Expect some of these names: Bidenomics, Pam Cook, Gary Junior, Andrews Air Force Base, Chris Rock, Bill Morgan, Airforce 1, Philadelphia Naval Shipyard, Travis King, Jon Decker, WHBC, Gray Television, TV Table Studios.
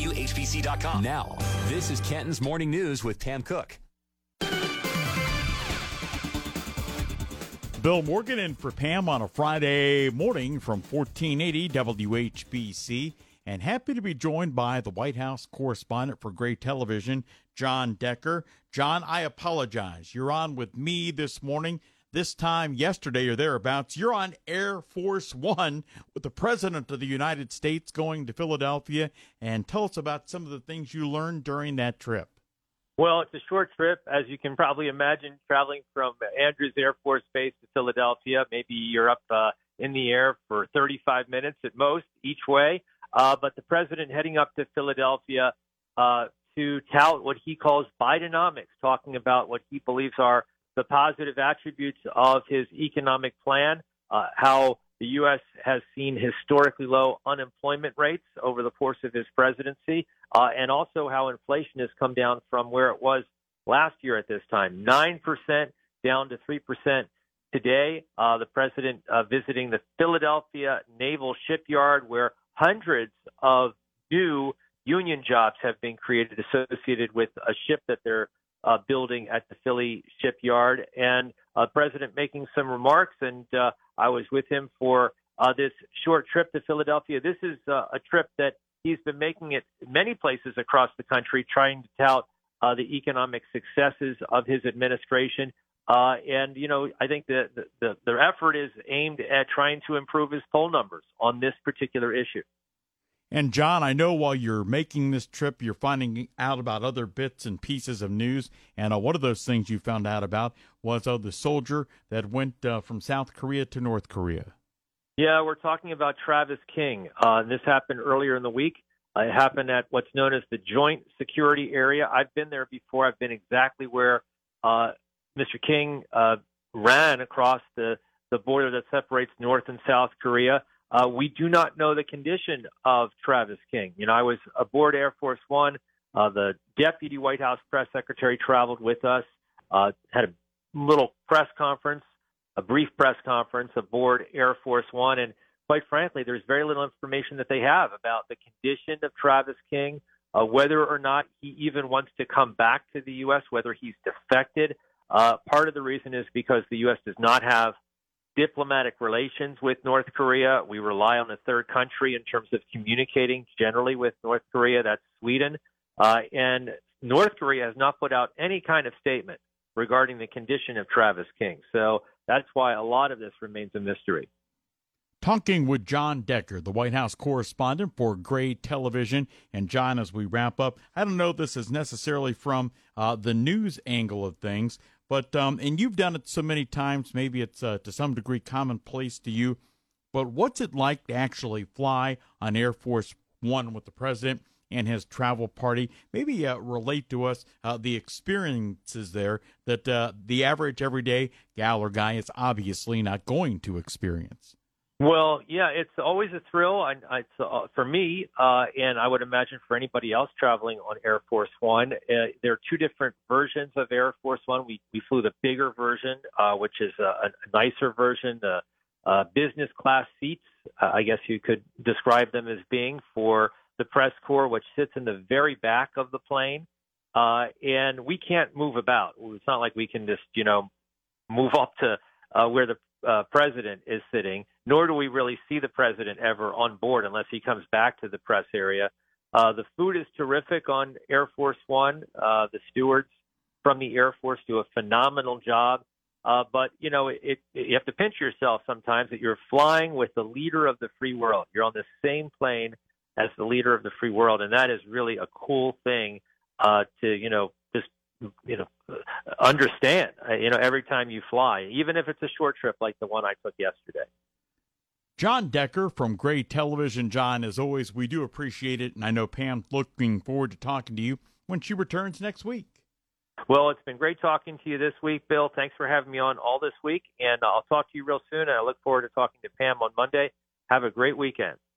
WHBC.com. Now, this is Canton's Morning News with Pam Cook. Bill Morgan in for Pam on a Friday morning from 1480 WHBC. And happy to be joined by the White House correspondent for Gray Television, Jon Decker. Jon, I apologize. You're on with me this morning. This time yesterday or thereabouts, you're on Air Force One with the President of the United States going to Philadelphia. And tell us about some of the things you learned during that trip. Well, it's a short trip, as you can probably imagine, traveling from Andrews Air Force Base to Philadelphia. Maybe you're up in the air for 35 minutes at most each way. But the president heading up to Philadelphia to tout what he calls Bidenomics, talking about what he believes are the positive attributes of his economic plan, how the U.S. has seen historically low unemployment rates over the course of his presidency, and also how inflation has come down from where it was last year at this time, 9% down to 3%. Today, the president visiting the Philadelphia Naval Shipyard, where hundreds of new union jobs have been created associated with a ship that they're building at the Philly shipyard, and president making some remarks. And I was with him for this short trip to Philadelphia. This is a trip that he's been making at many places across the country, trying to tout the economic successes of his administration. And, you know, I think the effort is aimed at trying to improve his poll numbers on this particular issue. And, Jon, I know while you're making this trip, you're finding out about other bits and pieces of news. And one of those things you found out about was the soldier that went from South Korea to North Korea. Yeah, we're talking about Travis King. This happened earlier in the week. It happened at what's known as the Joint Security Area. I've been there before. I've been exactly where Mr. King ran across the border that separates North and South Korea. We do not know the condition of Travis King. You know, I was aboard Air Force One. The deputy White House press secretary traveled with us, had a little press conference, a brief press conference aboard Air Force One. And quite frankly, there's very little information that they have about the condition of Travis King, whether or not he even wants to come back to the U.S., whether he's defected. Part of the reason is because the U.S. does not have diplomatic relations with North Korea. We rely on a third country in terms of communicating generally with North Korea. That's Sweden. And North Korea has not put out any kind of statement regarding the condition of Travis King. So that's why a lot of this remains a mystery. Talking with Jon Decker, the White House correspondent for Gray Television. And, Jon, as we wrap up, I don't know if this is necessarily from the news angle of things, but and you've done it so many times, maybe it's to some degree commonplace to you, but what's it like to actually fly on Air Force One with the president and his travel party? Maybe relate to us the experiences there that the average everyday gal or guy is obviously not going to experience. Well, yeah, it's always a thrill for me, and I would imagine for anybody else traveling on Air Force One. There are two different versions of Air Force One. We flew the bigger version, which is a nicer version, the business class seats, I guess you could describe them as being, for the press corps, which sits in the very back of the plane. And we can't move about. It's not like we can just, you know, move up to where the president is sitting, nor do we really see the president ever on board unless he comes back to the press area. The food is terrific on Air Force One. The stewards from the Air Force do a phenomenal job. But, you know, you have to pinch yourself sometimes that you're flying with the leader of the free world. You're on the same plane as the leader of the free world. And that is really a cool thing to, you know, understand, every time you fly, even if it's a short trip like the one I took yesterday. Jon Decker from Gray Television. John, as always, we do appreciate it, and I know Pam's looking forward to talking to you when she returns next week. Well, it's been great talking to you this week, Bill. Thanks for having me on all this week, and I'll talk to you real soon, and I look forward to talking to Pam on Monday. Have a great weekend.